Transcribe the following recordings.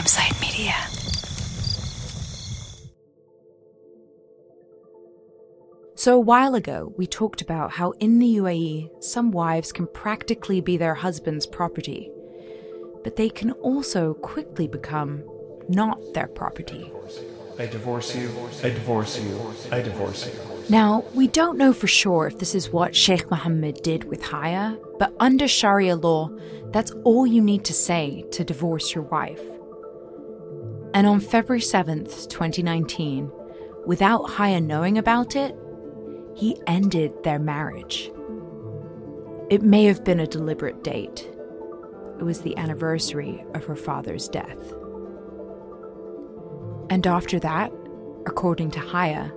Campside Media. So a while ago, we talked about how in the UAE, some wives can practically be their husband's property, but they can also quickly become not their property. I divorce you, I divorce you, I divorce you. Now, we don't know for sure if this is what Sheikh Mohammed did with Haya, but under Sharia law, that's all you need to say to divorce your wife. And on February 7th, 2019, without Haya knowing about it, he ended their marriage. It may have been a deliberate date. It was the anniversary of her father's death. And after that, according to Haya,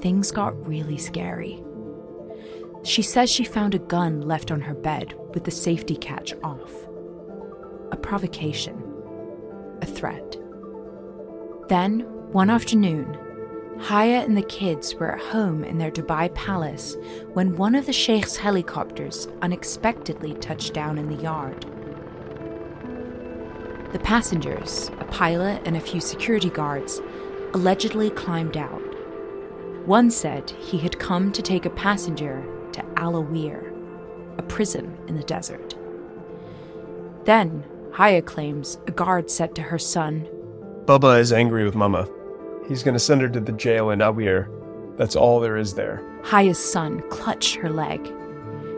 things got really scary. She says she found a gun left on her bed with the safety catch off. A provocation. A threat. Then, one afternoon, Haya and the kids were at home in their Dubai palace when one of the Sheikh's helicopters unexpectedly touched down in the yard. The passengers, a pilot and a few security guards, allegedly climbed out. One said he had come to take a passenger to Al Awir, a prison in the desert. Then, Haya claims, a guard said to her son, "Bubba is angry with Mama. He's going to send her to the jail in Awir. That's all there is there." Haya's son clutched her leg.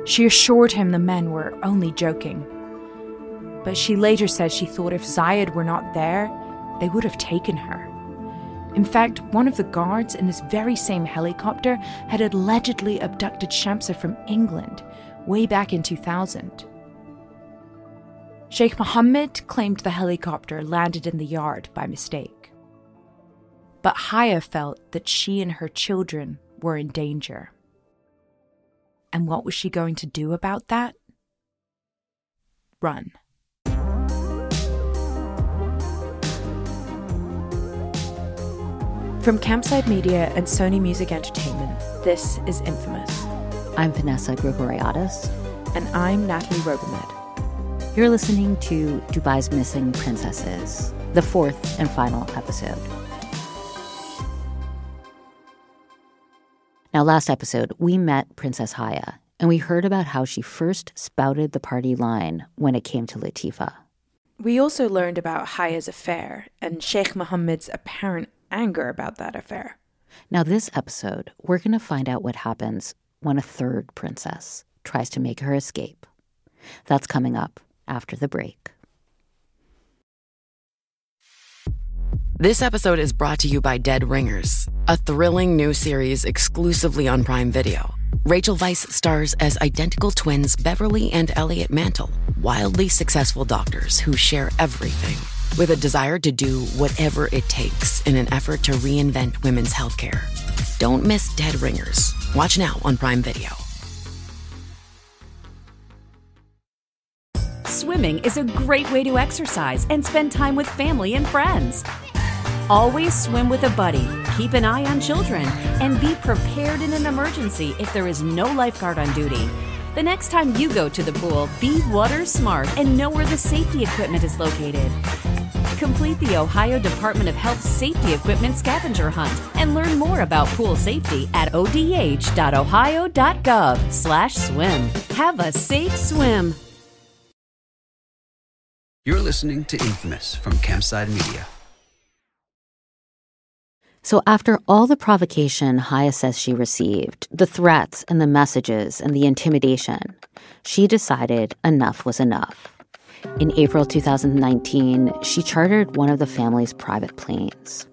She assured him the men were only joking. But she later said she thought if Zayed were not there, they would have taken her. In fact, one of the guards in this very same helicopter had allegedly abducted Shamsa from England way back in 2000. Sheikh Mohammed claimed the helicopter landed in the yard by mistake. But Haya felt that she and her children were in danger. And what was she going to do about that? Run. From Campside Media and Sony Music Entertainment, this is Infamous. I'm Vanessa Gregoriadis. And I'm Natalie Rovamed. You're listening to Dubai's Missing Princesses, the fourth and final episode. Now, last episode, we met Princess Haya, and we heard about how she first spouted the party line when it came to Latifa. We also learned about Haya's affair and Sheikh Mohammed's apparent anger about that affair. Now, this episode, we're going to find out what happens when a third princess tries to make her escape. That's coming up after the break. This episode is brought to you by Dead Ringers, a thrilling new series exclusively on Prime Video. Rachel Weiss stars as identical twins Beverly and Elliot Mantle, wildly successful doctors who share everything, with a desire to do whatever it takes in an effort to reinvent women's healthcare. Don't miss Dead Ringers. Watch now on Prime Video. Swimming is a great way to exercise and spend time with family and friends. Always swim with a buddy, keep an eye on children, and be prepared in an emergency if there is no lifeguard on duty. The next time you go to the pool, be water smart and know where the safety equipment is located. Complete the Ohio Department of Health Safety Equipment Scavenger Hunt and learn more about pool safety at odh.ohio.gov/swim. Have a safe swim. You're listening to Infamous from Campside Media. So after all the provocation Haya says she received, the threats and the messages and the intimidation, she decided enough was enough. In April 2019, she chartered one of the family's private planes.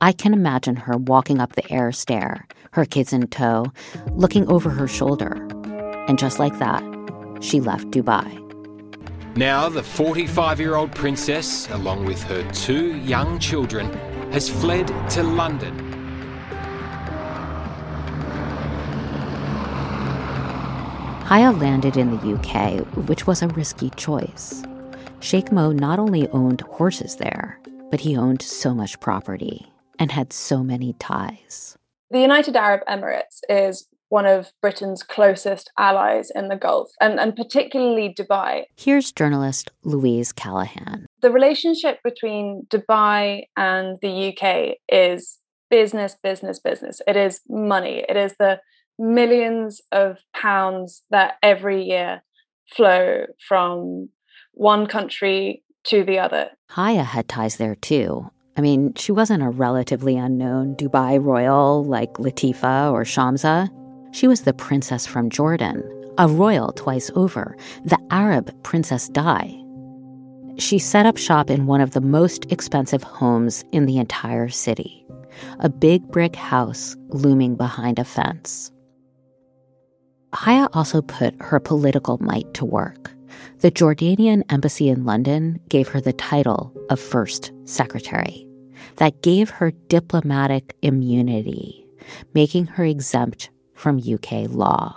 I can imagine her walking up the air stair, her kids in tow, looking over her shoulder. And just like that, she left Dubai. Now the 45-year-old princess, along with her two young children, has fled to London. Haya landed in the UK, which was a risky choice. Sheikh Mo not only owned horses there, but he owned so much property and had so many ties. The United Arab Emirates is one of Britain's closest allies in the Gulf, and particularly Dubai. Here's journalist Louise Callahan. The relationship between Dubai and the UK is business, business, business. It is money. It is the millions of pounds that every year flow from one country to the other. Haya had ties there too. I mean, she wasn't a relatively unknown Dubai royal like Latifa or Shamsa. She was the princess from Jordan, a royal twice over, the Arab Princess Di. She set up shop in one of the most expensive homes in the entire city, a big brick house looming behind a fence. Haya also put her political might to work. The Jordanian embassy in London gave her the title of First Secretary. That gave her diplomatic immunity, making her exempt from UK law,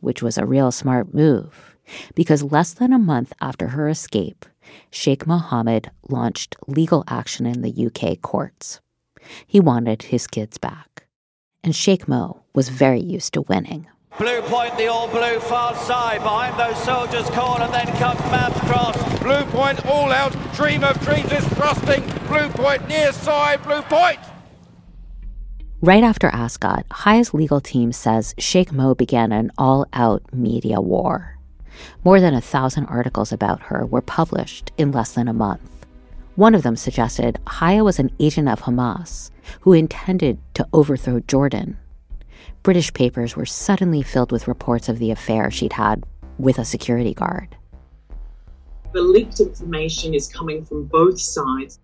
which was a real smart move, because less than a month after her escape, Sheikh Mohammed launched legal action in the UK courts. He wanted his kids back. And Sheikh Mo was very used to winning. Blue point, the all blue, far side, behind those soldiers, corner, then comes Mount Cross. Blue point, all out, dream of dreams is thrusting. Blue point, near side, blue point. Right after Ascot, Haya's legal team says Sheikh Mo began an all-out media war. More than 1,000 articles about her were published in less than a month. One of them suggested Haya was an agent of Hamas who intended to overthrow Jordan. British papers were suddenly filled with reports of the affair she'd had with a security guard. The leaked information is coming from both sides.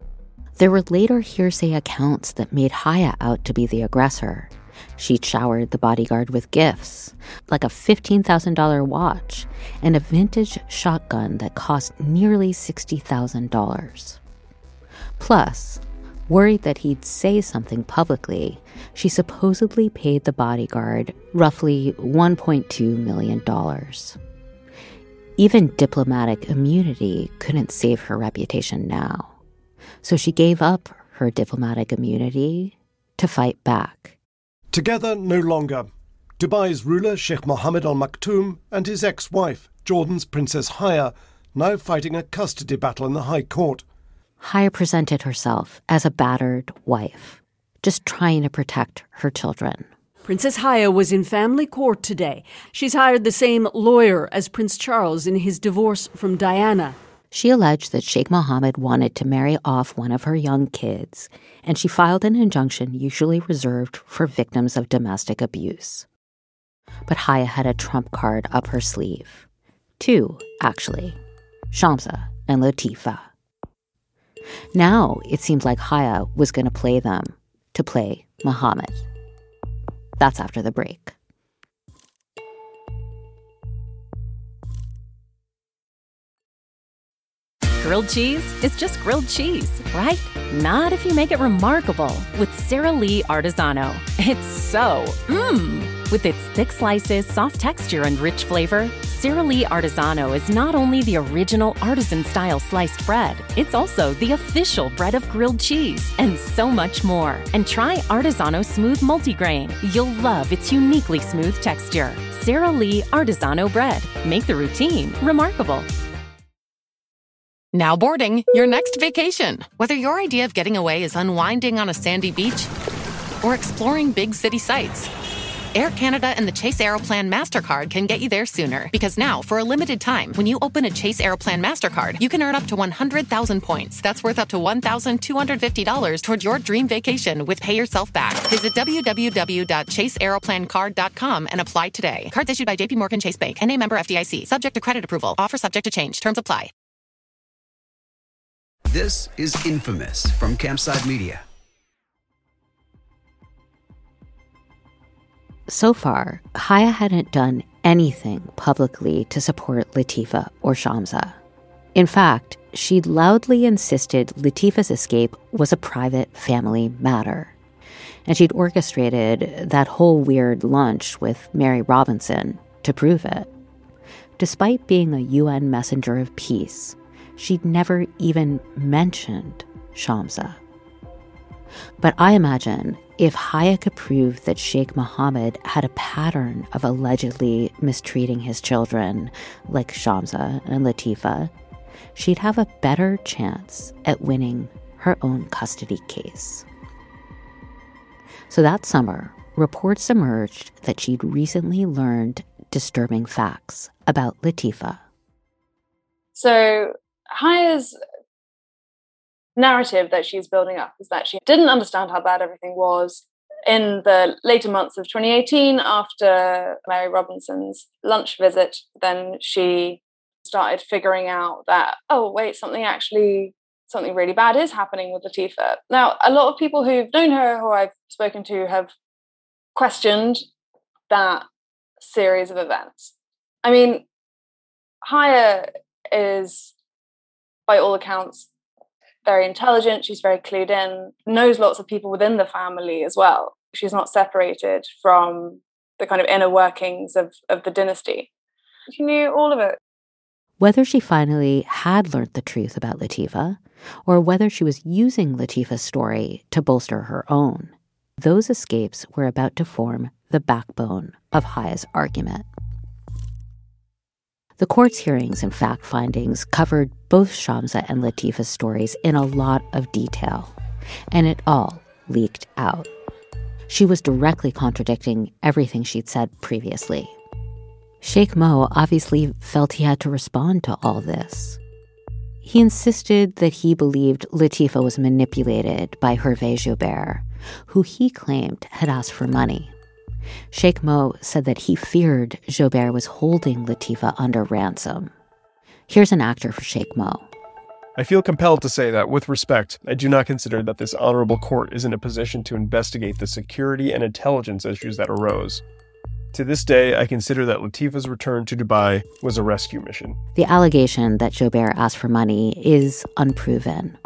There were later hearsay accounts that made Haya out to be the aggressor. She'd showered the bodyguard with gifts, like a $15,000 watch and a vintage shotgun that cost nearly $60,000. Plus, worried that he'd say something publicly, she supposedly paid the bodyguard roughly $1.2 million. Even diplomatic immunity couldn't save her reputation now. So she gave up her diplomatic immunity to fight back. Together no longer. Dubai's ruler, Sheikh Mohammed al-Maktoum, and his ex-wife, Jordan's Princess Haya, now fighting a custody battle in the High Court. Haya presented herself as a battered wife, just trying to protect her children. Princess Haya was in family court today. She's hired the same lawyer as Prince Charles in his divorce from Diana. She alleged that Sheikh Mohammed wanted to marry off one of her young kids, and she filed an injunction usually reserved for victims of domestic abuse. But Haya had a trump card up her sleeve. Two, actually. Shamsa and Latifa. Now, it seemed like Haya was going to play them, to play Mohammed. That's after the break. Grilled cheese is just grilled cheese, right? Not if you make it remarkable with Sara Lee Artesano. It's so mmm. With its thick slices, soft texture, and rich flavor, Sara Lee Artesano is not only the original artisan-style sliced bread, it's also the official bread of grilled cheese and so much more. And try Artesano Smooth Multigrain. You'll love its uniquely smooth texture. Sara Lee Artesano bread. Make the routine remarkable. Now boarding your next vacation. Whether your idea of getting away is unwinding on a sandy beach or exploring big city sights, Air Canada and the Chase Aeroplan Mastercard can get you there sooner. Because now, for a limited time, when you open a Chase Aeroplan Mastercard, you can earn up to 100,000 points. That's worth up to $1,250 towards your dream vacation with Pay Yourself Back. Visit www.chaseaeroplancard.com and apply today. Cards issued by JPMorgan Chase Bank, N.A. member FDIC, subject to credit approval. Offer subject to change. Terms apply. This is Infamous from Campside Media. So far, Haya hadn't done anything publicly to support Latifa or Shamsa. In fact, she loudly insisted Latifa's escape was a private family matter. And she'd orchestrated that whole weird lunch with Mary Robinson to prove it. Despite being a UN messenger of peace, she'd never even mentioned Shamsa. But I imagine if Haya could prove that Sheikh Mohammed had a pattern of allegedly mistreating his children, like Shamsa and Latifa, she'd have a better chance at winning her own custody case. So that summer, reports emerged that she'd recently learned disturbing facts about Latifa. So Haya's narrative that she's building up is that she didn't understand how bad everything was. In the later months of 2018, after Mary Robinson's lunch visit, then she started figuring out that, oh, wait, something really bad is happening with Latifa. Now, a lot of people who've known her, who I've spoken to, have questioned that series of events. I mean, Haya is, by all accounts, very intelligent. She's very clued in, knows lots of people within the family as well. She's not separated from the kind of inner workings of the dynasty. She knew all of it. Whether she finally had learned the truth about Latifa, or whether she was using Latifa's story to bolster her own, those escapes were about to form the backbone of Haya's argument. The court's hearings and fact findings covered both Shamsa and Latifa's stories in a lot of detail, and it all leaked out. She was directly contradicting everything she'd said previously. Sheikh Mo obviously felt he had to respond to all this. He insisted that he believed Latifa was manipulated by Hervé Joubert, who he claimed had asked for money. Sheikh Mo said that he feared Joubert was holding Latifa under ransom. Here's an actor for Sheikh Mo. I feel compelled to say that, with respect, I do not consider that this honorable court is in a position to investigate the security and intelligence issues that arose. To this day, I consider that Latifa's return to Dubai was a rescue mission. The allegation that Joubert asked for money is unproven.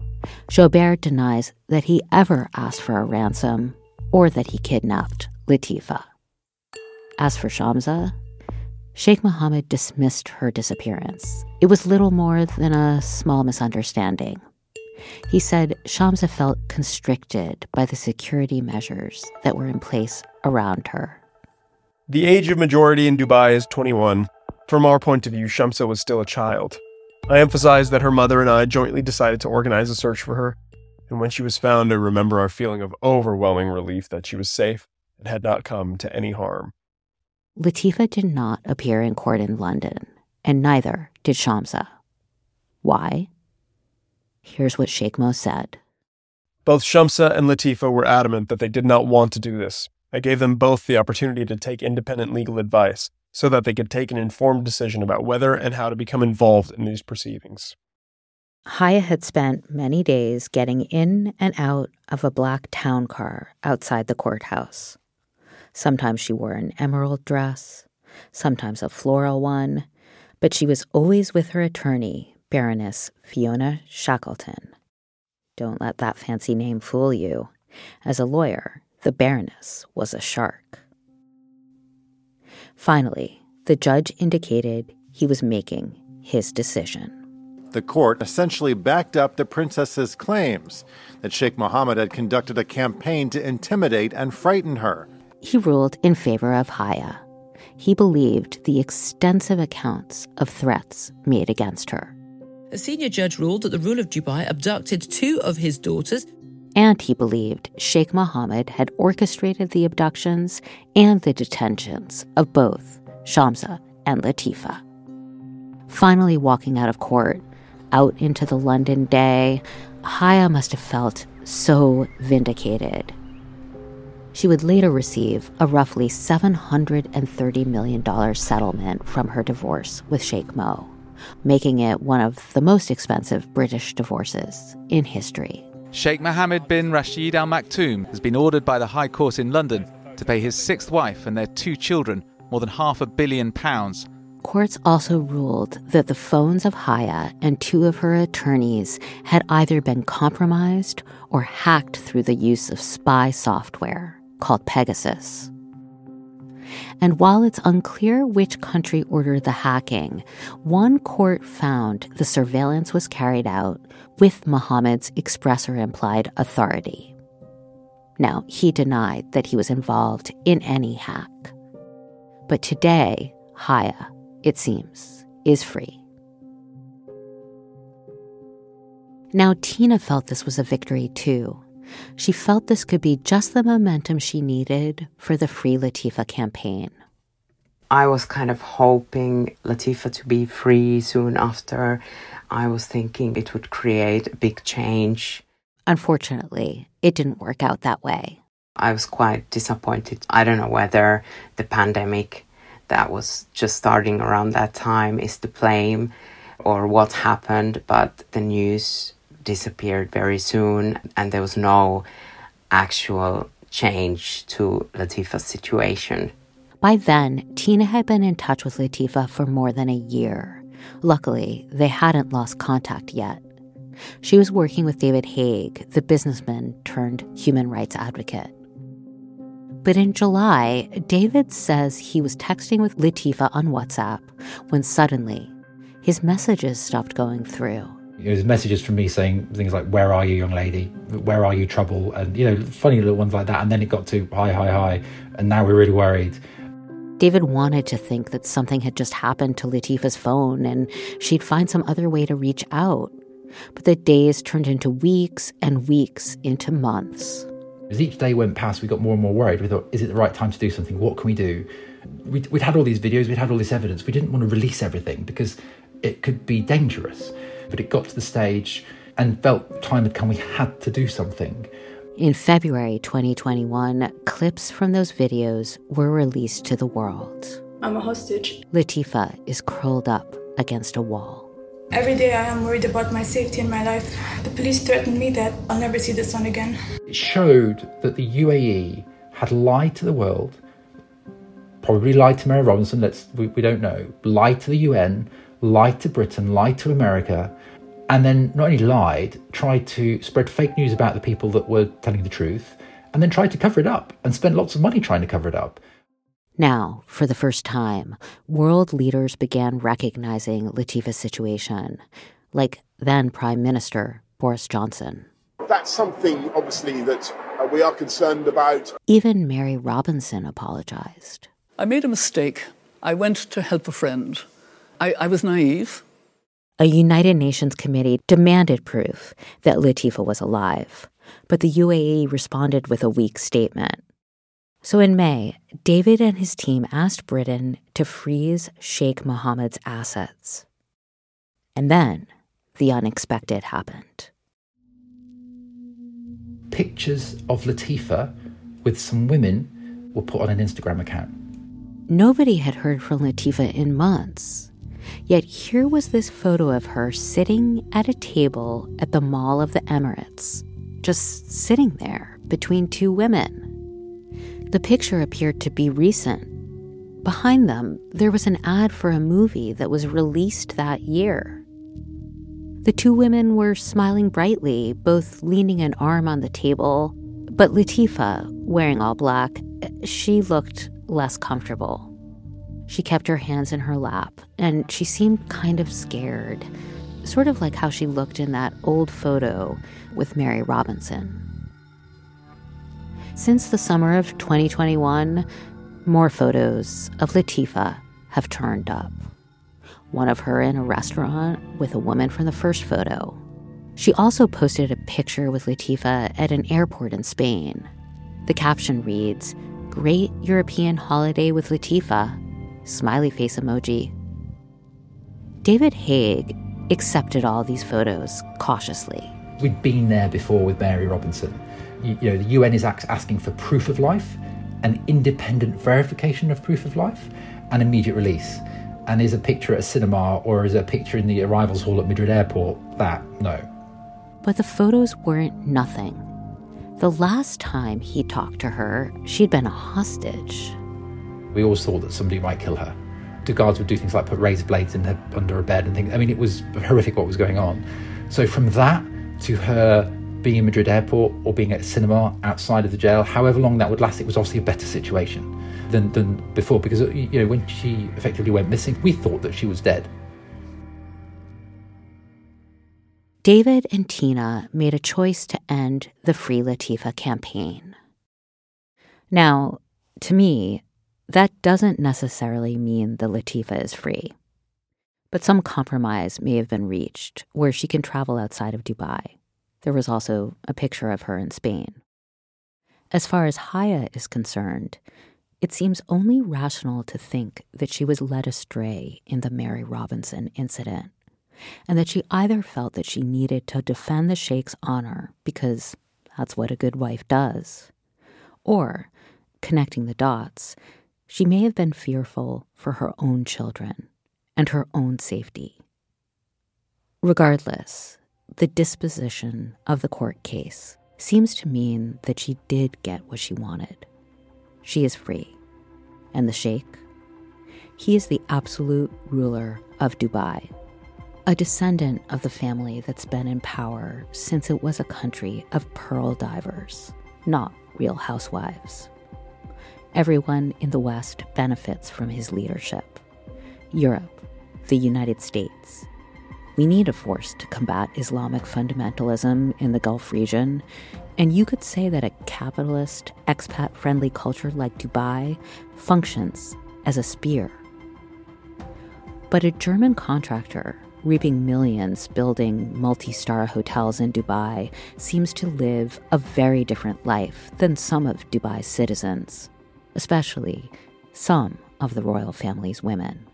Joubert denies that he ever asked for a ransom or that he kidnapped Latifa. As for Shamsa, Sheikh Mohammed dismissed her disappearance. It was little more than a small misunderstanding. He said Shamsa felt constricted by the security measures that were in place around her. The age of majority in Dubai is 21. From our point of view, Shamsa was still a child. I emphasize that her mother and I jointly decided to organize a search for her, and when she was found, I remember our feeling of overwhelming relief that she was safe and had not come to any harm. Latifa did not appear in court in London, and neither did Shamsa. Why? Here's what Sheikh Mo said. Both Shamsa and Latifa were adamant that they did not want to do this. I gave them both the opportunity to take independent legal advice so that they could take an informed decision about whether and how to become involved in these proceedings. Haya had spent many days getting in and out of a black town car outside the courthouse. Sometimes she wore an emerald dress, sometimes a floral one, but she was always with her attorney, Baroness Fiona Shackleton. Don't let that fancy name fool you. As a lawyer, the Baroness was a shark. Finally, the judge indicated he was making his decision. The court essentially backed up the princess's claims that Sheikh Mohammed had conducted a campaign to intimidate and frighten her. He ruled in favor of Haya. He believed the extensive accounts of threats made against her. A senior judge ruled that the ruler of Dubai abducted two of his daughters. And he believed Sheikh Mohammed had orchestrated the abductions and the detentions of both Shamsa and Latifa. Finally walking out of court, out into the London day, Haya must have felt so vindicated. She would later receive a roughly $730 million settlement from her divorce with Sheikh Mo, making it one of the most expensive British divorces in history. Sheikh Mohammed bin Rashid al-Maktoum has been ordered by the High Court in London to pay his sixth wife and their two children more than £500 million. Courts also ruled that the phones of Haya and two of her attorneys had either been compromised or hacked through the use of spy software called Pegasus. And while it's unclear which country ordered the hacking, one court found the surveillance was carried out with Mohammed's express or implied authority. Now, he denied that he was involved in any hack. But today, Haya, it seems, is free. Now, Tina felt this was a victory, too. She felt this could be just the momentum she needed for the Free Latifa campaign. I was kind of hoping Latifa to be free soon after. I was thinking it would create a big change. Unfortunately, it didn't work out that way. I was quite disappointed. I don't know whether the pandemic that was just starting around that time is to blame or what happened, but the news disappeared very soon and there was no actual change to Latifa's situation. By then, Tina had been in touch with Latifa for more than a year. Luckily, they hadn't lost contact yet. She was working with David Haig, the businessman turned human rights advocate. But in July, David says he was texting with Latifa on WhatsApp when suddenly his messages stopped going through. It was messages from me saying things like, "Where are you, young lady? Where are you, trouble?" And, you know, funny little ones like that. And then it got to, "Hi, hi, hi. And now we're really worried." David wanted to think that something had just happened to Latifa's phone and she'd find some other way to reach out. But the days turned into weeks and weeks into months. As each day went past, we got more and more worried. We thought, is it the right time to do something? What can we do? We'd had all these videos, we'd had all this evidence. We didn't want to release everything because it could be dangerous. But it got to the stage and felt time had come. We had to do something. In February 2021, clips from those videos were released to the world. I'm a hostage. Latifa is curled up against a wall. Every day I am worried about my safety and my life. The police threatened me that I'll never see the sun again. It showed that the UAE had lied to the world, probably lied to Mary Robinson, we don't know, lied to the UN, lied to Britain, lied to America, and then not only lied, tried to spread fake news about the people that were telling the truth, and then tried to cover it up and spent lots of money trying to cover it up. Now, for the first time, world leaders began recognizing Latifa's situation, like then-Prime Minister Boris Johnson. That's something, obviously, that we are concerned about. Even Mary Robinson apologized. I made a mistake. I went to help a friend. I was naive. A United Nations committee demanded proof that Latifa was alive, but the UAE responded with a weak statement. So in May, David and his team asked Britain to freeze Sheikh Mohammed's assets. And then the unexpected happened. Pictures of Latifa with some women were put on an Instagram account. Nobody had heard from Latifa in months. Yet here was this photo of her sitting at a table at the Mall of the Emirates, just sitting there between two women. The picture appeared to be recent. Behind them, there was an ad for a movie that was released that year. The two women were smiling brightly, both leaning an arm on the table, but Latifa, wearing all black, she looked less comfortable. She kept her hands in her lap, and she seemed kind of scared, sort of like how she looked in that old photo with Mary Robinson. Since the summer of 2021, more photos of Latifa have turned up. One of her in a restaurant with a woman from the first photo. She also posted a picture with Latifa at an airport in Spain. The caption reads, "Great European holiday with Latifa," smiley face emoji. David Haig accepted all these photos cautiously. We'd been there before with Mary Robinson. You know, the UN is asking for proof of life, an independent verification of proof of life, and immediate release. And is a picture at a cinema or is a picture in the arrivals hall at Madrid airport that? No. But the photos weren't nothing. The last time he talked to her, she'd been a hostage. We always thought that somebody might kill her. The guards would do things like put razor blades in her under her bed and things. I mean, it was horrific what was going on. So from that to her being in Madrid airport or being at a cinema outside of the jail, however long that would last, it was obviously a better situation than before, because, you know, when she effectively went missing, we thought that she was dead. David and Tina made a choice to end the Free Latifa campaign. Now, to me, that doesn't necessarily mean the Latifa is free. But some compromise may have been reached where she can travel outside of Dubai. There was also a picture of her in Spain. As far as Haya is concerned, it seems only rational to think that she was led astray in the Mary Robinson incident, and that she either felt that she needed to defend the Sheikh's honor because that's what a good wife does, or, connecting the dots, she may have been fearful for her own children and her own safety. Regardless, the disposition of the court case seems to mean that she did get what she wanted. She is free. And the Sheikh? He is the absolute ruler of Dubai, a descendant of the family that's been in power since it was a country of pearl divers, not real housewives. Everyone in the West benefits from his leadership. Europe, the United States. We need a force to combat Islamic fundamentalism in the Gulf region, and you could say that a capitalist, expat-friendly culture like Dubai functions as a spear. But a German contractor reaping millions building multi-star hotels in Dubai seems to live a very different life than some of Dubai's citizens, especially some of the royal family's women.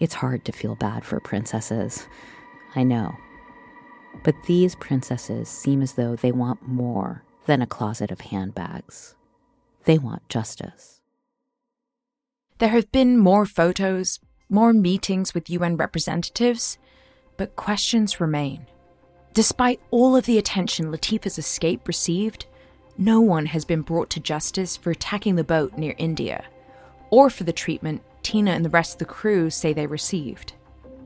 It's hard to feel bad for princesses, I know. But these princesses seem as though they want more than a closet of handbags. They want justice. There have been more photos, more meetings with UN representatives, but questions remain. Despite all of the attention Latifa's escape received, no one has been brought to justice for attacking the boat near India, or for the treatment Tina and the rest of the crew say they received.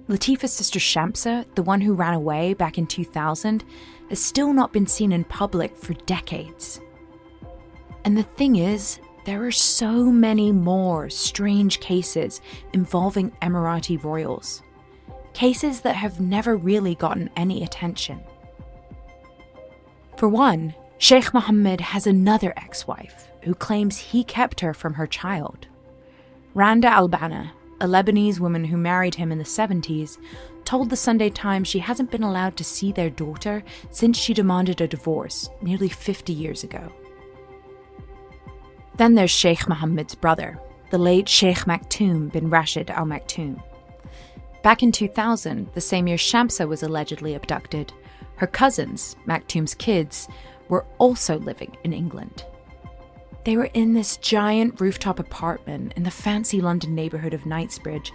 Latifa's sister Shamsa, the one who ran away back in 2000, has still not been seen in public for decades. And the thing is, there are so many more strange cases involving Emirati royals. Cases that have never really gotten any attention. For one, Sheikh Mohammed has another ex-wife who claims he kept her from her child. Randa Albana, a Lebanese woman who married him in the 70s, told the Sunday Times she hasn't been allowed to see their daughter since she demanded a divorce nearly 50 years ago. Then there's Sheikh Mohammed's brother, the late Sheikh Maktoum bin Rashid al-Maktoum. Back in 2000, the same year Shamsa was allegedly abducted, her cousins, Maktoum's kids, were also living in England. They were in this giant rooftop apartment in the fancy London neighborhood of Knightsbridge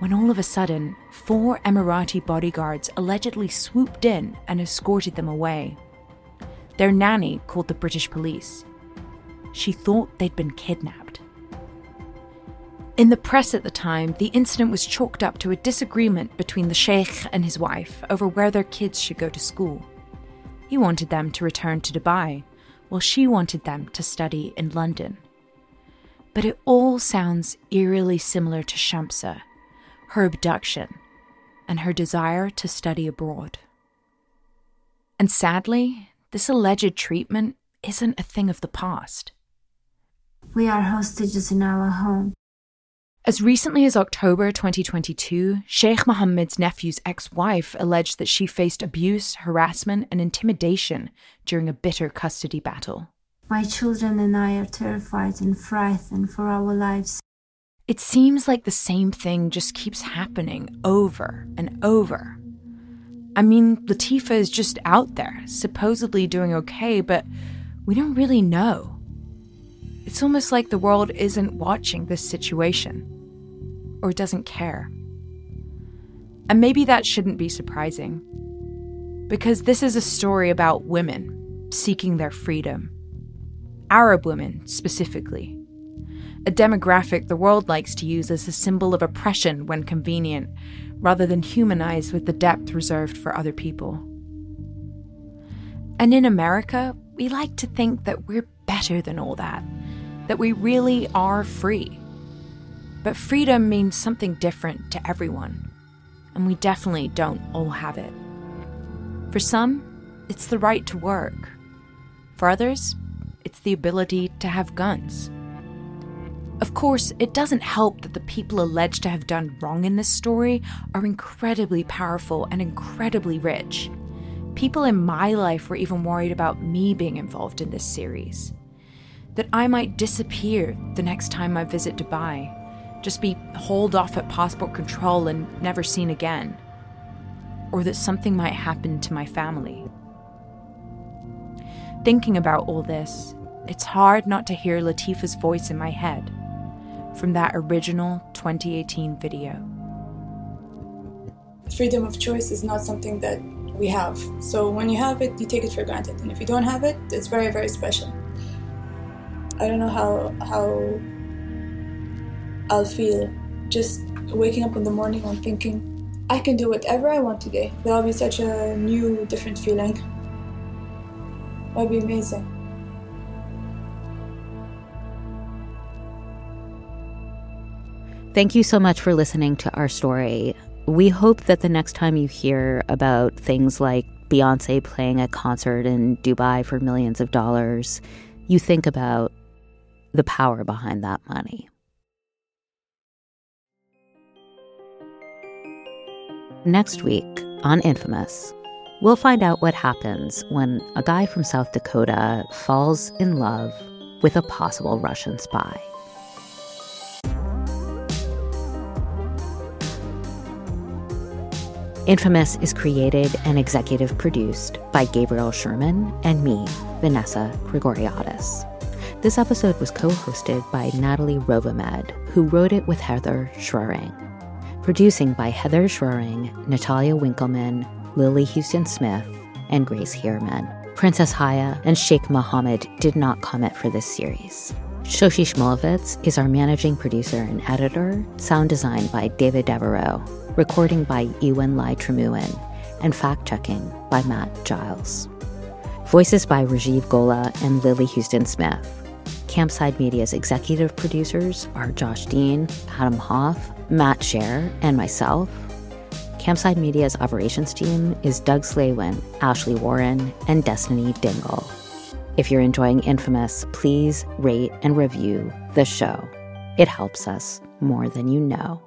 when all of a sudden, 4 Emirati bodyguards allegedly swooped in and escorted them away. Their nanny called the British police. She thought they'd been kidnapped. In the press at the time, the incident was chalked up to a disagreement between the Sheikh and his wife over where their kids should go to school. He wanted them to return to Dubai, while she wanted them to study in London. But it all sounds eerily similar to Shamsa, her abduction, and her desire to study abroad. And sadly, this alleged treatment isn't a thing of the past. We are hostages in our home. As recently as October 2022, Sheikh Mohammed's nephew's ex-wife alleged that she faced abuse, harassment, and intimidation during a bitter custody battle. My children and I are terrified and frightened for our lives. It seems like the same thing just keeps happening over and over. I mean, Latifa is just out there, supposedly doing okay, but we don't really know. It's almost like the world isn't watching this situation. Or doesn't care. And maybe that shouldn't be surprising, because this is a story about women seeking their freedom. Arab women, specifically. A demographic the world likes to use as a symbol of oppression when convenient, rather than humanize with the depth reserved for other people. And in America, we like to think that we're better than all that, that we really are free. But freedom means something different to everyone, and we definitely don't all have it. For some, it's the right to work. For others, it's the ability to have guns. Of course, it doesn't help that the people alleged to have done wrong in this story are incredibly powerful and incredibly rich. People in my life were even worried about me being involved in this series. That I might disappear the next time I visit Dubai, just be hauled off at passport control and never seen again. Or that something might happen to my family. Thinking about all this, it's hard not to hear Latifa's voice in my head. From that original 2018 video. Freedom of choice is not something that we have. So when you have it, you take it for granted. And if you don't have it, it's very, very special. I don't know how I'll feel just waking up in the morning and thinking, I can do whatever I want today. That'll be such a new, different feeling. That'll be amazing. Thank you so much for listening to our story. We hope that the next time you hear about things like Beyoncé playing a concert in Dubai for millions of dollars, you think about the power behind that money. Next week on Infamous, we'll find out what happens when a guy from South Dakota falls in love with a possible Russian spy. Infamous is created and executive produced by Gabriel Sherman and me, Vanessa Gregoriadis. This episode was co-hosted by Natalie Rovamed, who wrote it with Heather Schroering. Producing by Heather Schroering, Natalia Winkelmann, Lily Houston-Smith, and Grace Heerman. Princess Haya and Sheikh Mohammed did not comment for this series. Shoshi Shmulevitz is our managing producer and editor, sound design by David Devereaux. Recording by Ewan Lai Tremuin, and fact-checking by Matt Giles. Voices by Rajiv Gola and Lily Houston-Smith. Campside Media's executive producers are Josh Dean, Adam Hoff, Matt Scher, and myself. Campside Media's operations team is Doug Slaywin, Ashley Warren, and Destiny Dingle. If you're enjoying Infamous, please rate and review the show. It helps us more than you know.